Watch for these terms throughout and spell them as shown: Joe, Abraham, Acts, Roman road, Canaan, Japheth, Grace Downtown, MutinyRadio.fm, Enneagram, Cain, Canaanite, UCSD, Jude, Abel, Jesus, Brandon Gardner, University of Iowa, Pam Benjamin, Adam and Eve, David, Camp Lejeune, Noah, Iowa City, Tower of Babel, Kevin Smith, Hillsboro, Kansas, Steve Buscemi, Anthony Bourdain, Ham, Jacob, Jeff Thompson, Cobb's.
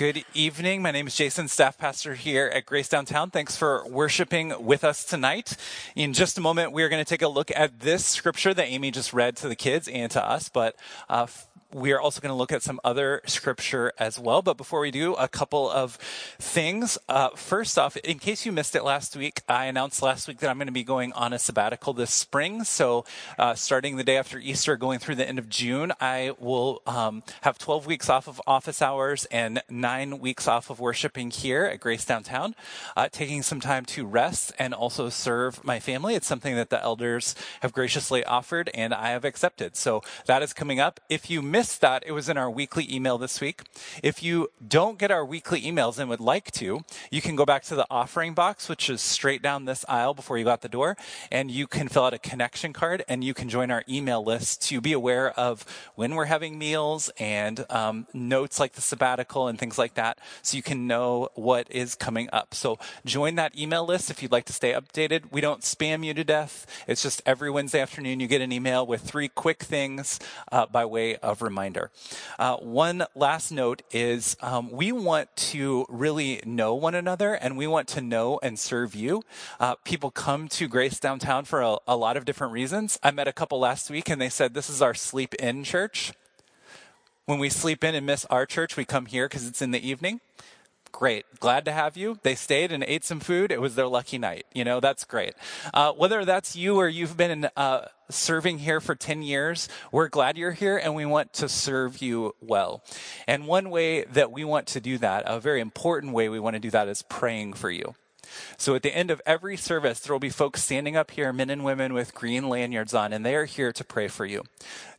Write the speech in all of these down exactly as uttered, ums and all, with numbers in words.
Good evening. My name is Jason, staff pastor here at Grace Downtown. Thanks for worshiping with us tonight. In just a moment, we are going to take a look at this scripture that Amy just read to the kids and to us, but uh, we are also going to look at some other scripture as well. But before we do, a couple of things. Uh, first off, in case you missed it last week, I announced last week that I'm going to be going on a sabbatical this spring. So uh, starting the day after Easter, going through the end of June, I will um, have twelve weeks off of office hours and nine weeks off of worshiping here at Grace Downtown, uh, taking some time to rest and also serve my family. It's something that the elders have graciously offered and I have accepted. So that is coming up. If you missed that, it was in our weekly email this week. If you don't get our weekly emails and would like to, you can go back to the offering box, which is straight down this aisle before you go out the door, and you can fill out a connection card and you can join our email list to be aware of when we're having meals and um, notes like the sabbatical and things like that, so you can know what is coming up. So join that email list if you'd like to stay updated. We don't spam you to death. It's just every Wednesday afternoon you get an email with three quick things uh, by way of reminder. Uh, one last note is um, we want to really know one another, and we want to know and serve you. Uh, people come to Grace Downtown for a, a lot of different reasons. I met a couple last week, and they said this is our sleep-in church. When we sleep in and miss our church, we come here because it's in the evening. Great. Glad to have you. They stayed and ate some food. It was their lucky night. You know, that's great. Uh, whether that's you or you've been in, uh, serving here for ten years, we're glad you're here and we want to serve you well. And one way that we want to do that, a very important way we want to do that, is praying for you. So at the end of every service, there will be folks standing up here, men and women with green lanyards on, and they are here to pray for you.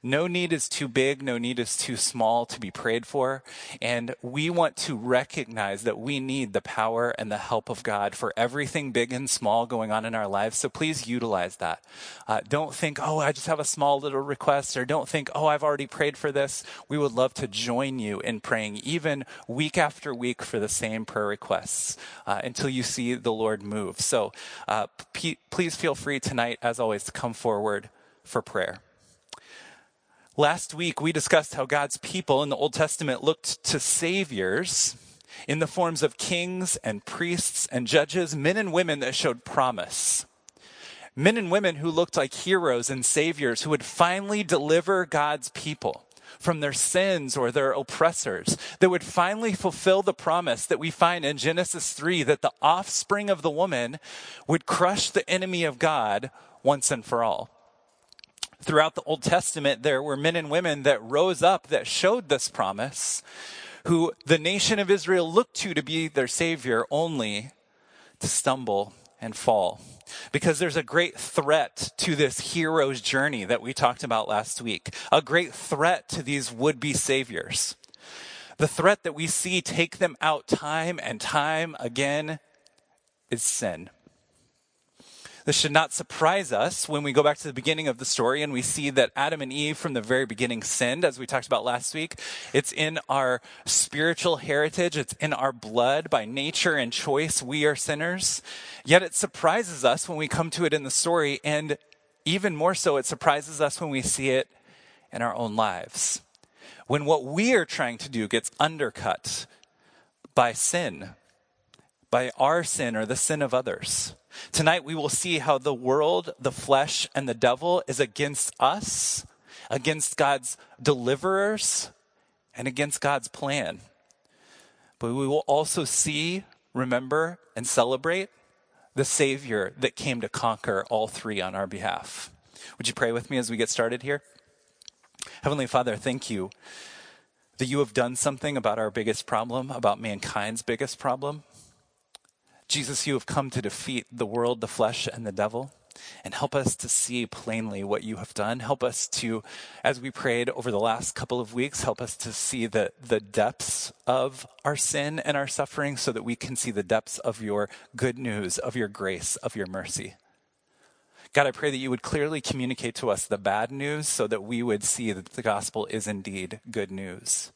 No need is too big, no need is too small to be prayed for, and we want to recognize that we need the power and the help of God for everything big and small going on in our lives, so please utilize that. Uh, don't think, oh, I just have a small little request, or don't think, oh, I've already prayed for this. We would love to join you in praying, even week after week, for the same prayer requests uh, until you see the Lord move. So uh, p- please feel free tonight, as always, to come forward for prayer. Last week, we discussed how God's people in the Old Testament looked to saviors in the forms of kings and priests and judges, men and women that showed promise. Men and women who looked like heroes and saviors who would finally deliver God's people from their sins or their oppressors, that would finally fulfill the promise that we find in Genesis three, that the offspring of the woman would crush the enemy of God once and for all. Throughout the Old Testament, there were men and women that rose up that showed this promise, who the nation of Israel looked to to be their savior, only to stumble and fall. Because there's a great threat to this hero's journey that we talked about last week, a great threat to these would-be saviors. The threat that we see take them out time and time again is sin. This should not surprise us when we go back to the beginning of the story and we see that Adam and Eve from the very beginning sinned, as we talked about last week. It's in our spiritual heritage. It's in our blood. By nature and choice, we are sinners. Yet it surprises us when we come to it in the story, and even more so, it surprises us when we see it in our own lives, when what we are trying to do gets undercut by sin, by our sin or the sin of others. Tonight we will see how the world, the flesh, and the devil is against us, against God's deliverers, and against God's plan. But we will also see, remember, and celebrate the Savior that came to conquer all three on our behalf. Would you pray with me as we get started here? Heavenly Father, thank you that you have done something about our biggest problem, about mankind's biggest problem. Jesus, you have come to defeat the world, the flesh, and the devil, and help us to see plainly what you have done. Help us to, as we prayed over the last couple of weeks, help us to see the, the depths of our sin and our suffering so that we can see the depths of your good news, of your grace, of your mercy. God, I pray that you would clearly communicate to us the bad news so that we would see that the gospel is indeed good news.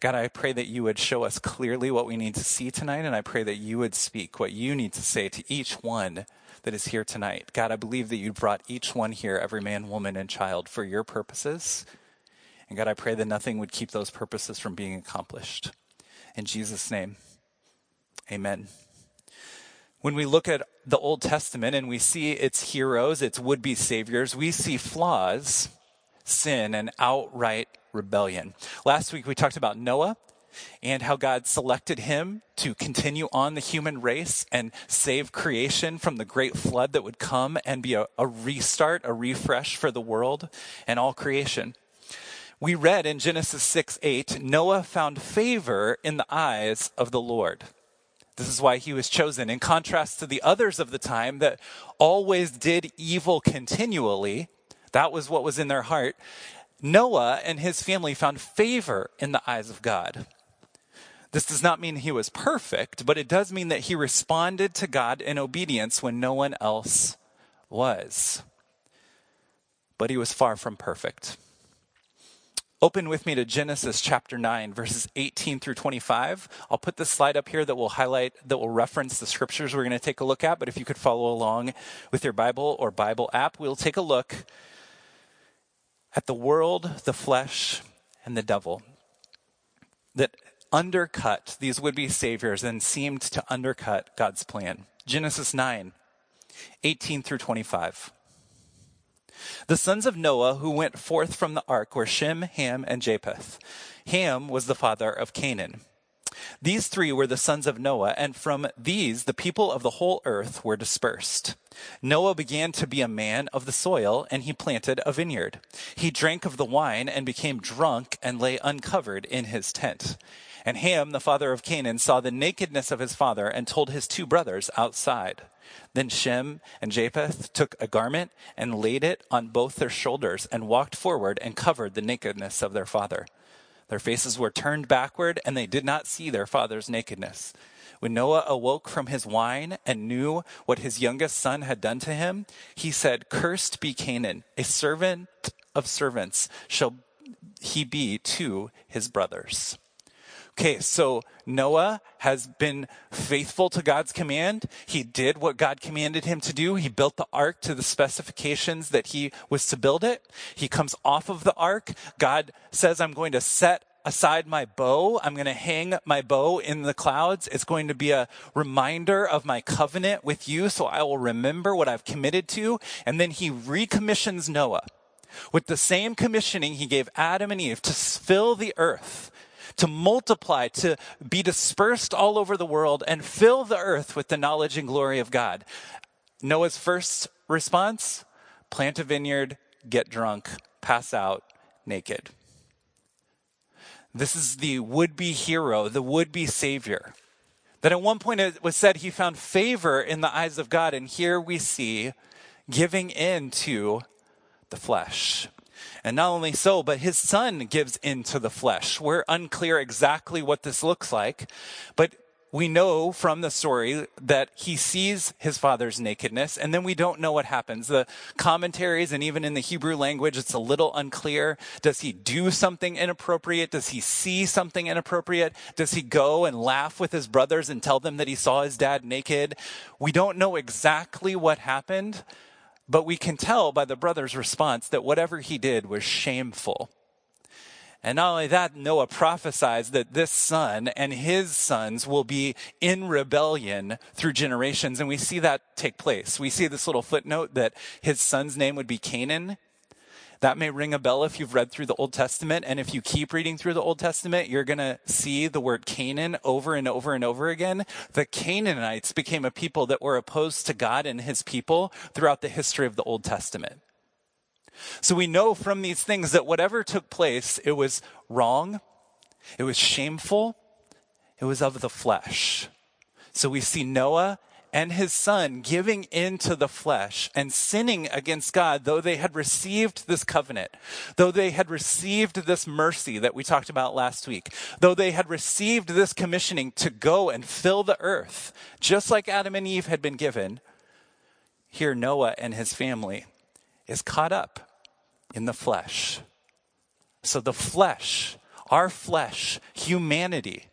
God, I pray that you would show us clearly what we need to see tonight, and I pray that you would speak what you need to say to each one that is here tonight. God, I believe that you brought each one here, every man, woman, and child, for your purposes. And God, I pray that nothing would keep those purposes from being accomplished. In Jesus' name, amen. When we look at the Old Testament and we see its heroes, its would-be saviors, we see flaws, sin, and outright rebellion. Last week we talked about Noah and how God selected him to continue on the human race and save creation from the great flood that would come and be a, a restart, a refresh for the world and all creation. We read in Genesis six eight, Noah found favor in the eyes of the Lord. This is why he was chosen. In contrast to the others of the time that always did evil continually, that was what was in their heart, Noah and his family found favor in the eyes of God. This does not mean he was perfect, but it does mean that he responded to God in obedience when no one else was. But he was far from perfect. Open with me to Genesis chapter nine, verses eighteen through twenty-five. I'll put this slide up here that will highlight, that will reference the scriptures we're going to take a look at. But if you could follow along with your Bible or Bible app, we'll take a look at the world, the flesh, and the devil that undercut these would-be saviors and seemed to undercut God's plan. Genesis nine, eighteen through twenty-five. The sons of Noah who went forth from the ark were Shem, Ham, and Japheth. Ham was the father of Canaan. These three were the sons of Noah, and from these the people of the whole earth were dispersed. Noah began to be a man of the soil, and he planted a vineyard. He drank of the wine and became drunk and lay uncovered in his tent. And Ham, the father of Canaan, saw the nakedness of his father and told his two brothers outside. Then Shem and Japheth took a garment and laid it on both their shoulders and walked forward and covered the nakedness of their father. Their faces were turned backward and they did not see their father's nakedness. When Noah awoke from his wine and knew what his youngest son had done to him, he said, "Cursed be Canaan, a servant of servants shall he be to his brothers." Okay, so Noah has been faithful to God's command. He did what God commanded him to do. He built the ark to the specifications that he was to build it. He comes off of the ark. God says, I'm going to set aside my bow. I'm going to hang my bow in the clouds. It's going to be a reminder of my covenant with you, so I will remember what I've committed to. And then he recommissions Noah with the same commissioning he gave Adam and Eve to fill the earth, to multiply, to be dispersed all over the world and fill the earth with the knowledge and glory of God. Noah's first response, plant a vineyard, get drunk, pass out naked. This is the would-be hero, the would-be savior, that at one point it was said he found favor in the eyes of God. And here we see giving in to the flesh. And not only so, but his son gives into the flesh. We're unclear exactly what this looks like, but we know from the story that he sees his father's nakedness, and then we don't know what happens. The commentaries, and even in the Hebrew language, it's a little unclear. Does he do something inappropriate? Does he see something inappropriate? Does he go and laugh with his brothers and tell them that he saw his dad naked? We don't know exactly what happened. But we can tell by the brother's response that whatever he did was shameful. And not only that, Noah prophesies that this son and his sons will be in rebellion through generations. And we see that take place. We see this little footnote that his son's name would be Canaan. That may ring a bell if you've read through the Old Testament. And if you keep reading through the Old Testament, you're going to see the word Canaan over and over and over again. The Canaanites became a people that were opposed to God and his people throughout the history of the Old Testament. So we know from these things that whatever took place, it was wrong, it was shameful, it was of the flesh. So we see Noah and his son giving into the flesh and sinning against God, though they had received this covenant, though they had received this mercy that we talked about last week, though they had received this commissioning to go and fill the earth, just like Adam and Eve had been given. Here Noah and his family is caught up in the flesh. So the flesh, our flesh, humanity,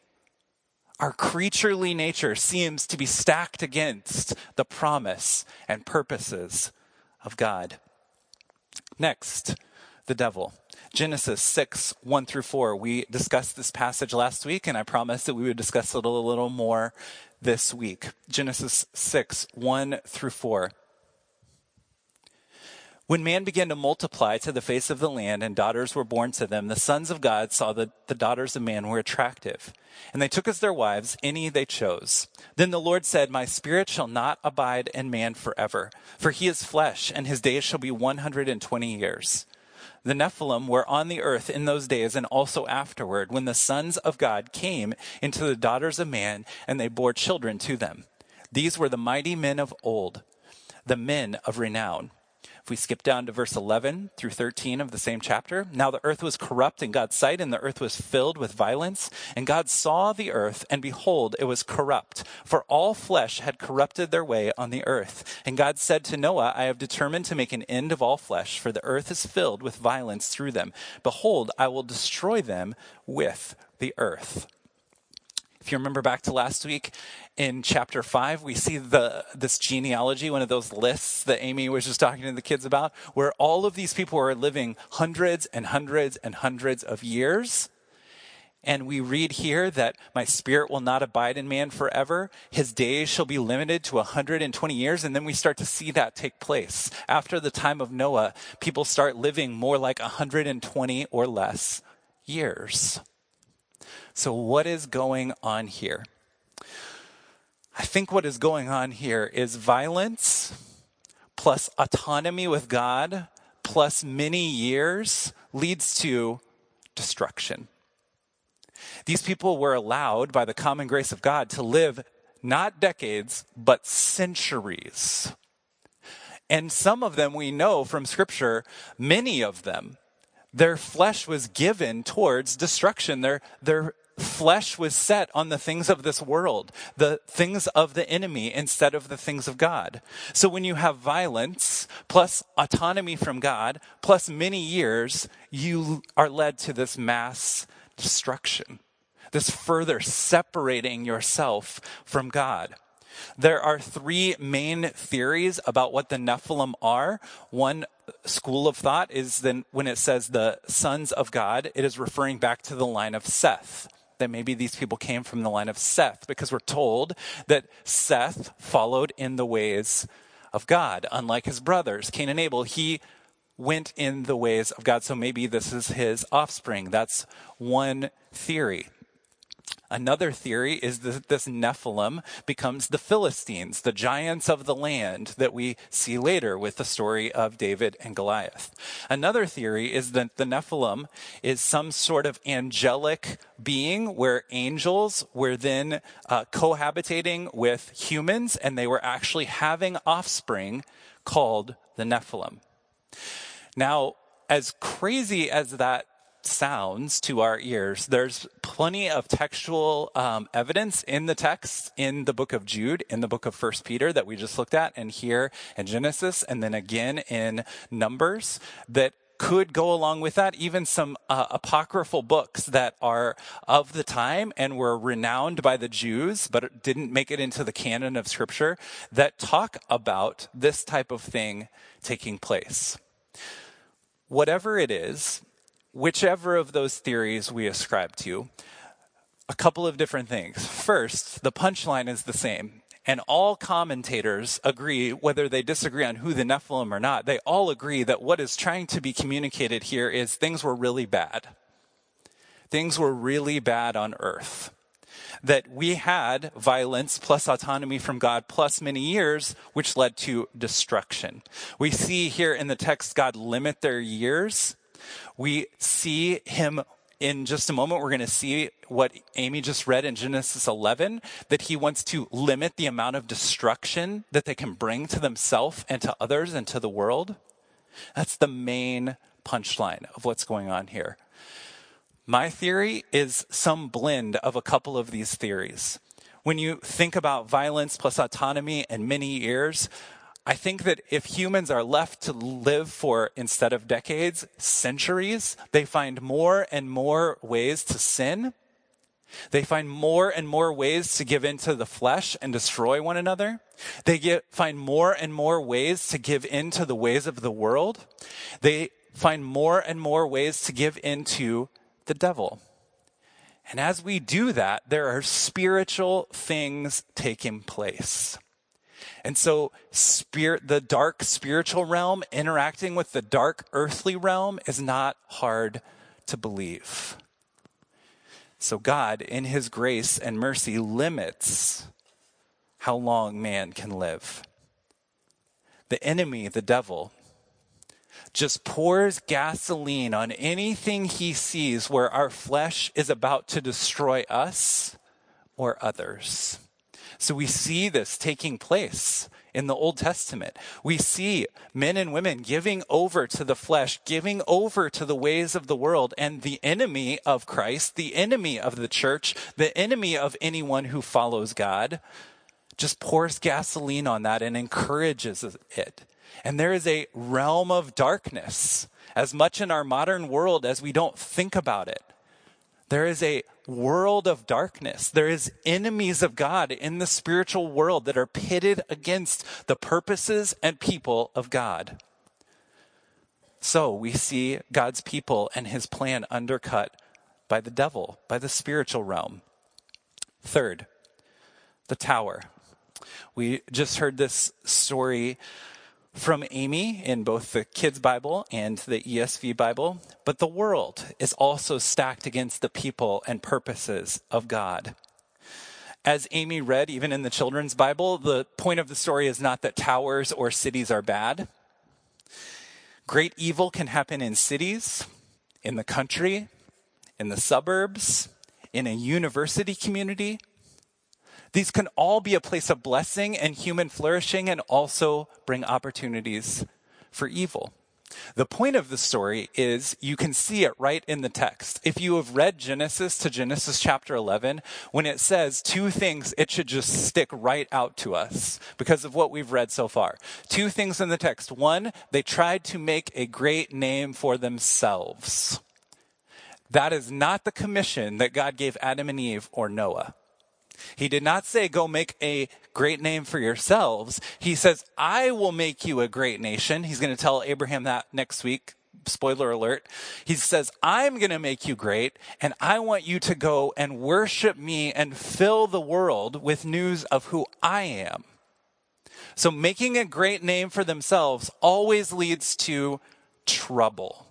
our creaturely nature seems to be stacked against the promise and purposes of God. Next, the devil. Genesis six, one through four. We discussed this passage last week, and I promised that we would discuss it a little more this week. Genesis six, one through four. When man began to multiply to the face of the land and daughters were born to them, the sons of God saw that the daughters of man were attractive, and they took as their wives any they chose. Then the Lord said, "My spirit shall not abide in man forever, for he is flesh, and his days shall be one hundred twenty years. The Nephilim were on the earth in those days and also afterward, when the sons of God came into the daughters of man, and they bore children to them. These were the mighty men of old, the men of renown." If we skip down to verse eleven through thirteen of the same chapter, "Now the earth was corrupt in God's sight, and the earth was filled with violence. And God saw the earth, and behold, it was corrupt, for all flesh had corrupted their way on the earth. And God said to Noah, I have determined to make an end of all flesh, for the earth is filled with violence through them. Behold, I will destroy them with the earth." If you remember back to last week, in chapter five, we see the this genealogy, one of those lists that Amy was just talking to the kids about, where all of these people are living hundreds and hundreds and hundreds of years. And we read here that my spirit will not abide in man forever. His days shall be limited to one hundred twenty years. And then we start to see that take place. After the time of Noah, people start living more like one hundred twenty or less years. So what is going on here? I think what is going on here is violence plus autonomy with God plus many years leads to destruction. These people were allowed by the common grace of God to live not decades, but centuries. And some of them we know from Scripture, many of them, their flesh was given towards destruction. Their their flesh was set on the things of this world, the things of the enemy instead of the things of God. So when you have violence plus autonomy from God plus many years, you are led to this mass destruction, this further separating yourself from God. There are three main theories about what the Nephilim are. One school of thought is then when it says the sons of God, it is referring back to the line of Seth. That maybe these people came from the line of Seth, because we're told that Seth followed in the ways of God. Unlike his brothers, Cain and Abel, he went in the ways of God. So maybe this is his offspring. That's one theory. Another theory is that this Nephilim becomes the Philistines, the giants of the land that we see later with the story of David and Goliath. Another theory is that the Nephilim is some sort of angelic being where angels were then uh, cohabitating with humans, and they were actually having offspring called the Nephilim. Now, as crazy as that sounds to our ears, there's plenty of textual um, evidence in the text, in the book of Jude, in the book of First Peter that we just looked at, and here in Genesis, and then again in Numbers, that could go along with that. Even some uh, apocryphal books that are of the time and were renowned by the Jews, but it didn't make it into the canon of Scripture, that talk about this type of thing taking place. Whatever it is, whichever of those theories we ascribe to, a couple of different things. First, the punchline is the same. And all commentators agree, whether they disagree on who the Nephilim or not, they all agree that what is trying to be communicated here is things were really bad. Things were really bad on earth. That we had violence plus autonomy from God plus many years, which led to destruction. We see here in the text God limit their years. We see him in just a moment. We're going to see what Amy just read in Genesis eleven, that he wants to limit the amount of destruction that they can bring to themselves and to others and to the world. That's the main punchline of what's going on here. My theory is some blend of a couple of these theories. When you think about violence plus autonomy and many years, I think that if humans are left to live for, instead of decades, centuries, they find more and more ways to sin. They find more and more ways to give in to the flesh and destroy one another. They get, find more and more ways to give in to the ways of the world. They find more and more ways to give into the devil. And as we do that, there are spiritual things taking place. And so spirit, the dark spiritual realm interacting with the dark earthly realm is not hard to believe. So God, in his grace and mercy, limits how long man can live. The enemy, the devil, just pours gasoline on anything he sees where our flesh is about to destroy us or others. So we see this taking place in the Old Testament. We see men and women giving over to the flesh, giving over to the ways of the world, and the enemy of Christ, the enemy of the church, the enemy of anyone who follows God, just pours gasoline on that and encourages it. And there is a realm of darkness, as much in our modern world as we don't think about it. There is a world of darkness. There is enemies of God in the spiritual world that are pitted against the purposes and people of God. So we see God's people and his plan undercut by the devil, by the spiritual realm. Third, the tower. We just heard this story from Amy in both the Kids Bible and the E S V Bible, but the world is also stacked against the people and purposes of God. As Amy read, even in the Children's Bible, the point of the story is not that towers or cities are bad. Great evil can happen in cities, in the country, in the suburbs, in a university community. These can all be a place of blessing and human flourishing and also bring opportunities for evil. The point of the story is you can see it right in the text. If you have read Genesis to Genesis chapter eleven, when it says two things, it should just stick right out to us because of what we've read so far. Two things in the text. One, they tried to make a great name for themselves. That is not the commission that God gave Adam and Eve or Noah. He did not say, go make a great name for yourselves. He says, I will make you a great nation. He's going to tell Abraham that next week. Spoiler alert. He says, I'm going to make you great, and I want you to go and worship me and fill the world with news of who I am. So making a great name for themselves always leads to trouble.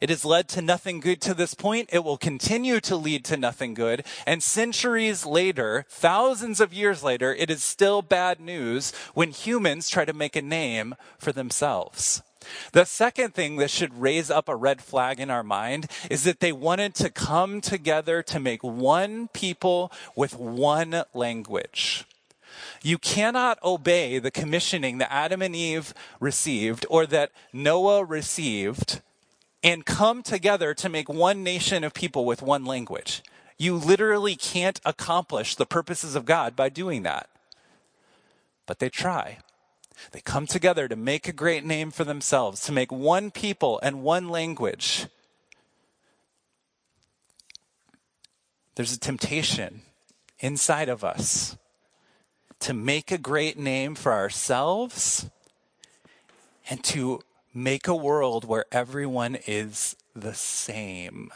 It has led to nothing good to this point. It will continue to lead to nothing good. And centuries later, thousands of years later, it is still bad news when humans try to make a name for themselves. The second thing that should raise up a red flag in our mind is that they wanted to come together to make one people with one language. You cannot obey the commissioning that Adam and Eve received or that Noah received and come together to make one nation of people with one language. You literally can't accomplish the purposes of God by doing that. But they try. They come together to make a great name for themselves, to make one people and one language. There's a temptation inside of us to make a great name for ourselves and to make a world where everyone is the same.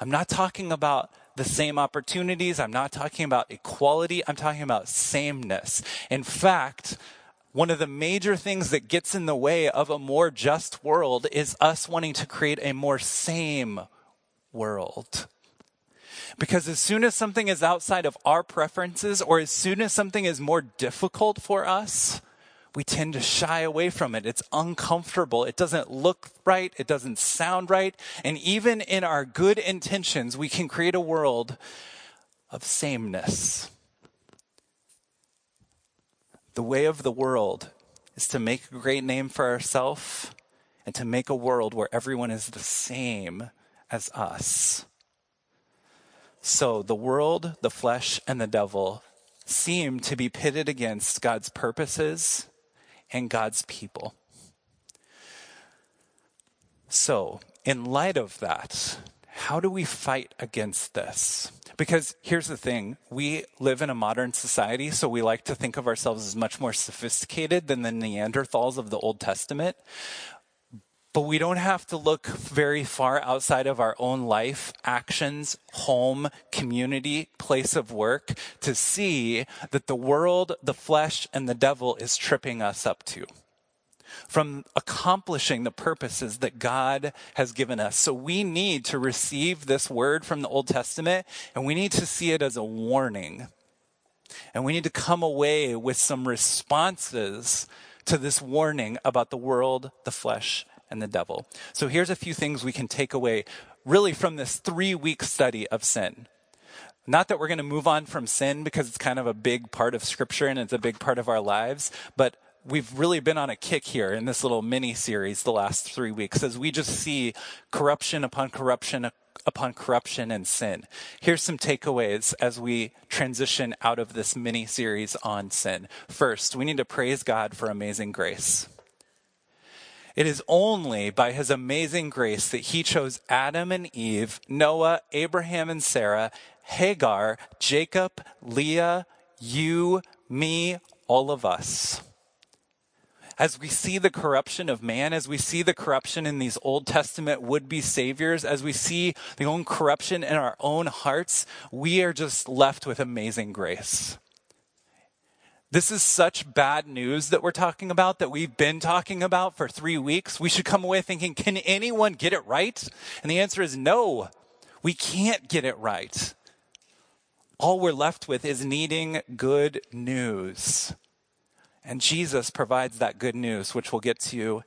I'm not talking about the same opportunities. I'm not talking about equality. I'm talking about sameness. In fact, one of the major things that gets in the way of a more just world is us wanting to create a more same world. Because as soon as something is outside of our preferences, or as soon as something is more difficult for us, we tend to shy away from it. It's uncomfortable. It doesn't look right. It doesn't sound right. And even in our good intentions, we can create a world of sameness. The way of the world is to make a great name for ourselves and to make a world where everyone is the same as us. So the world, the flesh, and the devil seem to be pitted against God's purposes and God's people. So, in light of that, how do we fight against this? Because here's the thing, we live in a modern society, so we like to think of ourselves as much more sophisticated than the Neanderthals of the Old Testament. But we don't have to look very far outside of our own life, actions, home, community, place of work to see that the world, the flesh, and the devil is tripping us up to from accomplishing the purposes that God has given us. So we need to receive this word from the Old Testament, and we need to see it as a warning. And we need to come away with some responses to this warning about the world, the flesh, and the devil. So here's a few things we can take away really from this three-week study of sin. Not that we're going to move on from sin because it's kind of a big part of Scripture and it's a big part of our lives, but we've really been on a kick here in this little mini-series the last three weeks as we just see corruption upon corruption upon corruption and sin. Here's some takeaways as we transition out of this mini-series on sin. First, we need to praise God for amazing grace. It is only by his amazing grace that he chose Adam and Eve, Noah, Abraham and Sarah, Hagar, Jacob, Leah, you, me, all of us. As we see the corruption of man, as we see the corruption in these Old Testament would-be saviors, as we see the own corruption in our own hearts, we are just left with amazing grace. This is such bad news that we're talking about, that we've been talking about for three weeks. We should come away thinking, can anyone get it right? And the answer is no, we can't get it right. All we're left with is needing good news. And Jesus provides that good news, which we'll get to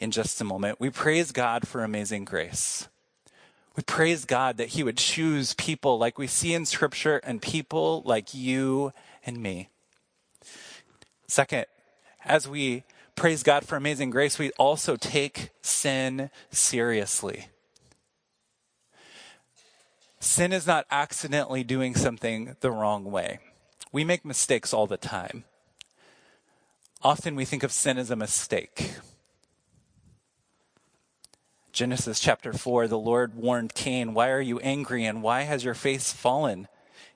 in just a moment. We praise God for amazing grace. We praise God that he would choose people like we see in Scripture and people like you and me. Second, as we praise God for amazing grace, we also take sin seriously. Sin is not accidentally doing something the wrong way. We make mistakes all the time. Often we think of sin as a mistake. Genesis chapter four, the Lord warned Cain, "Why are you angry and why has your face fallen?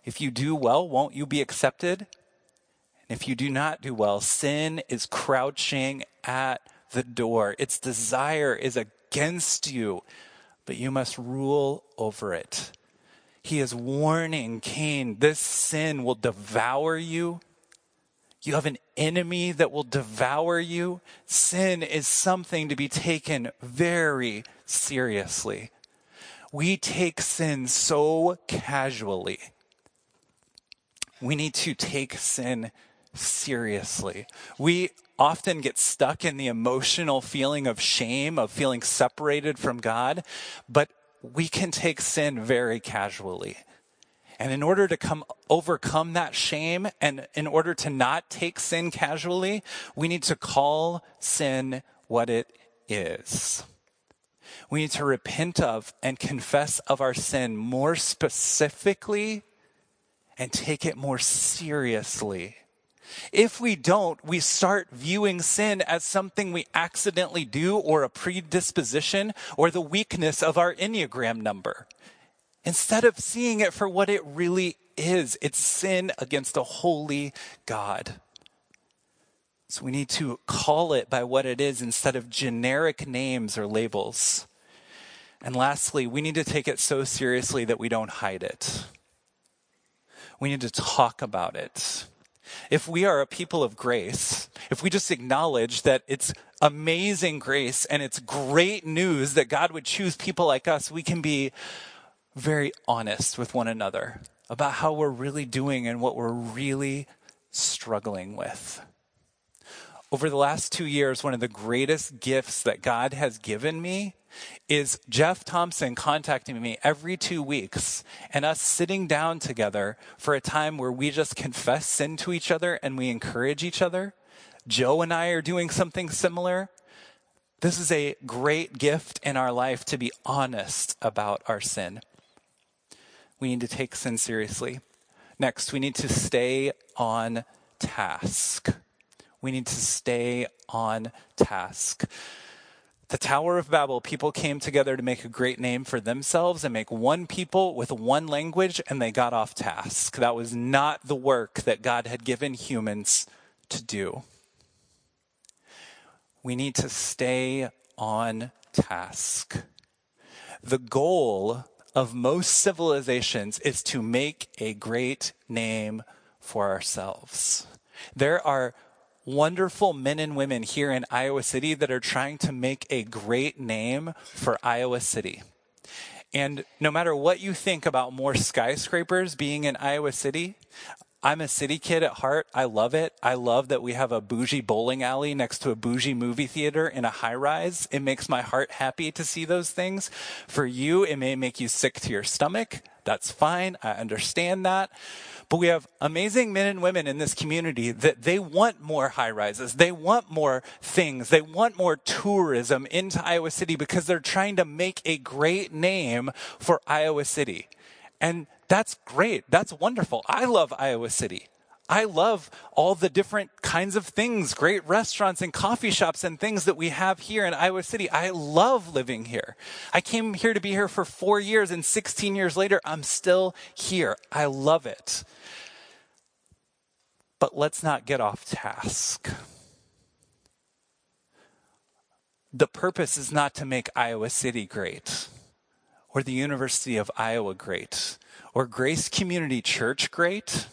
If you do well, won't you be accepted? If you do not do well, sin is crouching at the door. Its desire is against you, but you must rule over it." He is warning Cain, this sin will devour you. You have an enemy that will devour you. Sin is something to be taken very seriously. We take sin so casually. We need to take sin seriously. Seriously, we often get stuck in the emotional feeling of shame, of feeling separated from God, but we can take sin very casually. And in order to come overcome that shame and in order to not take sin casually, we need to call sin what it is. We need to repent of and confess of our sin more specifically and take it more seriously. If we don't, we start viewing sin as something we accidentally do or a predisposition or the weakness of our Enneagram number. Instead of seeing it for what it really is, it's sin against a holy God. So we need to call it by what it is instead of generic names or labels. And lastly, we need to take it so seriously that we don't hide it. We need to talk about it. If we are a people of grace, if we just acknowledge that it's amazing grace and it's great news that God would choose people like us, we can be very honest with one another about how we're really doing and what we're really struggling with. Over the last two years, one of the greatest gifts that God has given me is Jeff Thompson contacting me every two weeks and us sitting down together for a time where we just confess sin to each other and we encourage each other. Joe and I are doing something similar. This is a great gift in our life to be honest about our sin. We need to take sin seriously. Next, we need to stay on task. We need to stay on task. The Tower of Babel, people came together to make a great name for themselves and make one people with one language, and they got off task. That was not the work that God had given humans to do. We need to stay on task. The goal of most civilizations is to make a great name for ourselves. There are wonderful men and women here in Iowa City that are trying to make a great name for Iowa City. And no matter what you think about more skyscrapers being in Iowa City, I'm a city kid at heart. I love it. I love that we have a bougie bowling alley next to a bougie movie theater in a high rise. It makes my heart happy to see those things. For you, it may make you sick to your stomach. That's fine. I understand that. But we have amazing men and women in this community that they want more high rises. They want more things. They want more tourism into Iowa City because they're trying to make a great name for Iowa City. And that's great. That's wonderful. I love Iowa City. I love all the different kinds of things, great restaurants and coffee shops and things that we have here in Iowa City. I love living here. I came here to be here for four years and sixteen years later, I'm still here. I love it. But let's not get off task. The purpose is not to make Iowa City great or the University of Iowa great. Or Grace Community Church great?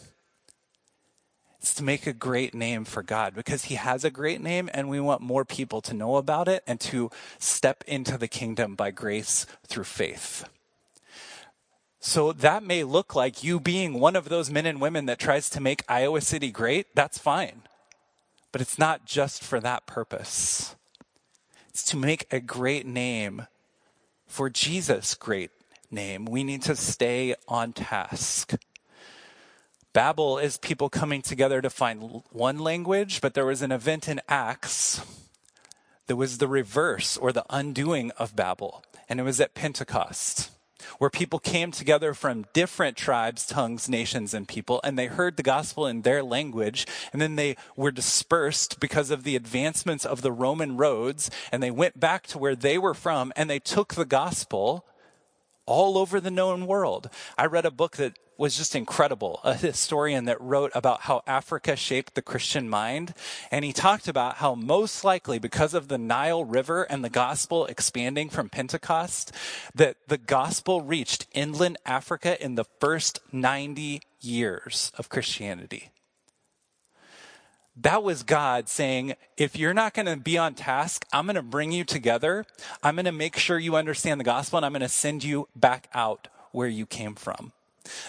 It's to make a great name for God because he has a great name and we want more people to know about it and to step into the kingdom by grace through faith. So that may look like you being one of those men and women that tries to make Iowa City great. That's fine. But it's not just for that purpose. It's to make a great name for Jesus great. Name. We need to stay on task. Babel is people coming together to find one language, but there was an event in Acts that was the reverse or the undoing of Babel, and it was at Pentecost, where people came together from different tribes, tongues, nations, and people, and they heard the gospel in their language, and then they were dispersed because of the advancements of the Roman roads, and they went back to where they were from, and they took the gospel all over the known world. I read a book that was just incredible, a historian that wrote about how Africa shaped the Christian mind. And he talked about how most likely because of the Nile River and the gospel expanding from Pentecost, that the gospel reached inland Africa in the first ninety years of Christianity. That was God saying, if you're not going to be on task, I'm going to bring you together. I'm going to make sure you understand the gospel, and I'm going to send you back out where you came from.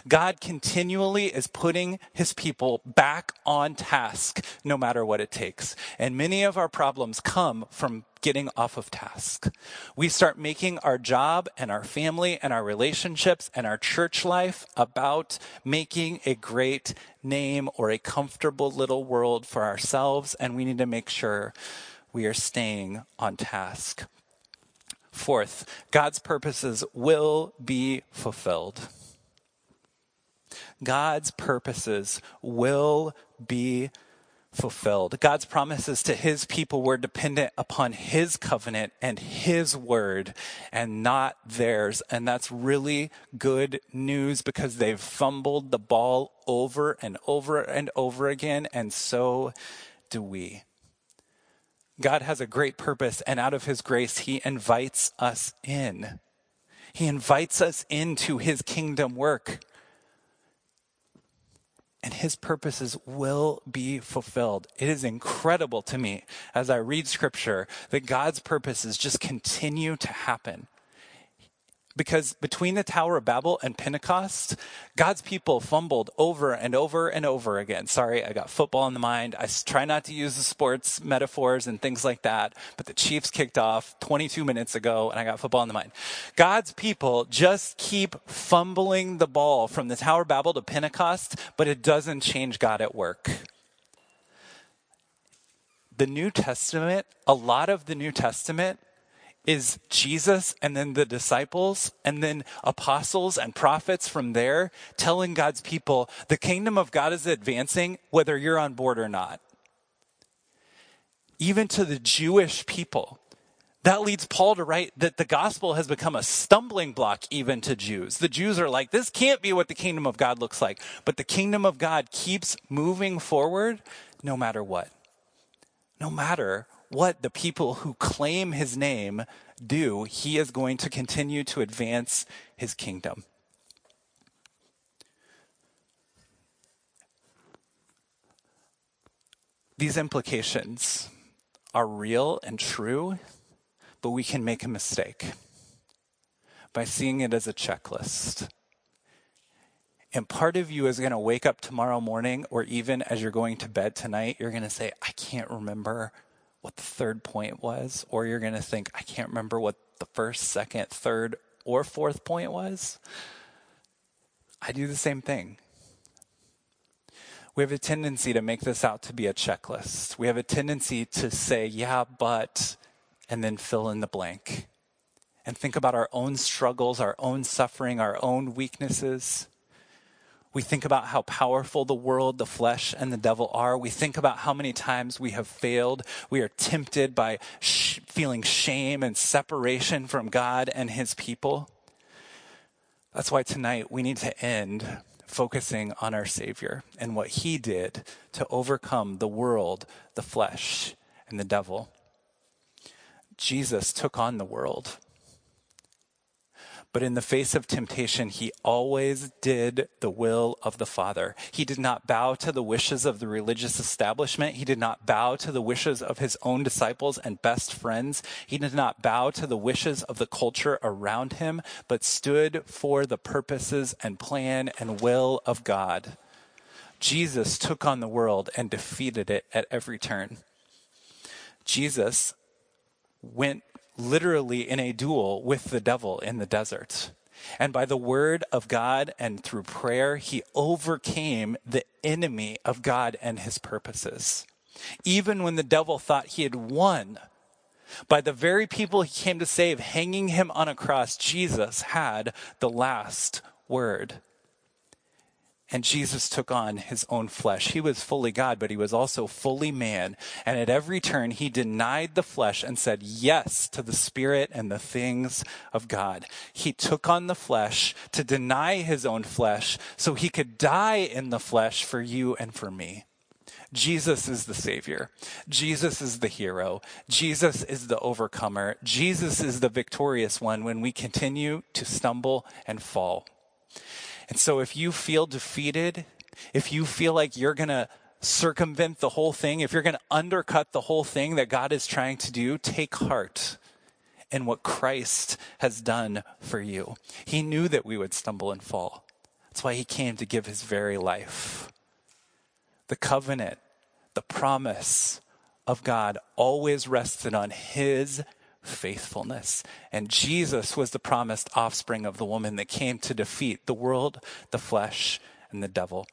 God continually is putting his people back on task, no matter what it takes. And many of our problems come from getting off of task. We start making our job and our family and our relationships and our church life about making a great name or a comfortable little world for ourselves, and we need to make sure we are staying on task. Fourth, God's purposes will be fulfilled. God's purposes will be fulfilled. God's promises to his people were dependent upon his covenant and his word and not theirs. And that's really good news because they've fumbled the ball over and over and over again. And so do we. God has a great purpose, and out of his grace, he invites us in. He invites us into his kingdom work. And his purposes will be fulfilled. It is incredible to me as I read scripture that God's purposes just continue to happen. Because between the Tower of Babel and Pentecost, God's people fumbled over and over and over again. Sorry, I got football in the mind. I try not to use the sports metaphors and things like that, but the Chiefs kicked off twenty-two minutes ago, and I got football in the mind. God's people just keep fumbling the ball from the Tower of Babel to Pentecost, but it doesn't change God at work. The New Testament, a lot of the New Testament, is Jesus and then the disciples and then apostles and prophets from there telling God's people the kingdom of God is advancing whether you're on board or not. Even to the Jewish people. That leads Paul to write that the gospel has become a stumbling block even to Jews. The Jews are like, this can't be what the kingdom of God looks like. But the kingdom of God keeps moving forward no matter what. No matter what the people who claim his name do, he is going to continue to advance his kingdom. These implications are real and true, but we can make a mistake by seeing it as a checklist. And part of you is going to wake up tomorrow morning, or even as you're going to bed tonight, you're going to say, I can't remember what the third point was. Or you're going to think, I can't remember what the first, second, third, or fourth point was. I do the same thing. We have a tendency to make this out to be a checklist. We have a tendency to say, yeah, but, and then fill in the blank. And think about our own struggles, our own suffering, our own weaknesses. We think about how powerful the world, the flesh, and the devil are. We think about how many times we have failed. We are tempted by sh- feeling shame and separation from God and his people. That's why tonight we need to end focusing on our Savior and what he did to overcome the world, the flesh, and the devil. Jesus took on the world, but in the face of temptation, he always did the will of the Father. He did not bow to the wishes of the religious establishment. He did not bow to the wishes of his own disciples and best friends. He did not bow to the wishes of the culture around him, but stood for the purposes and plan and will of God. Jesus took on the world and defeated it at every turn. Jesus went literally in a duel with the devil in the desert. And by the word of God and through prayer, he overcame the enemy of God and his purposes. Even when the devil thought he had won, by the very people he came to save, hanging him on a cross, Jesus had the last word. And Jesus took on his own flesh. He was fully God, but he was also fully man. And at every turn, he denied the flesh and said yes to the Spirit and the things of God. He took on the flesh to deny his own flesh so he could die in the flesh for you and for me. Jesus is the Savior. Jesus is the hero. Jesus is the overcomer. Jesus is the victorious one when we continue to stumble and fall. And so if you feel defeated, if you feel like you're going to circumvent the whole thing, if you're going to undercut the whole thing that God is trying to do, take heart in what Christ has done for you. He knew that we would stumble and fall. That's why he came to give his very life. The covenant, the promise of God always rested on his faithfulness. And Jesus was the promised offspring of the woman that came to defeat the world, the flesh, and the devil.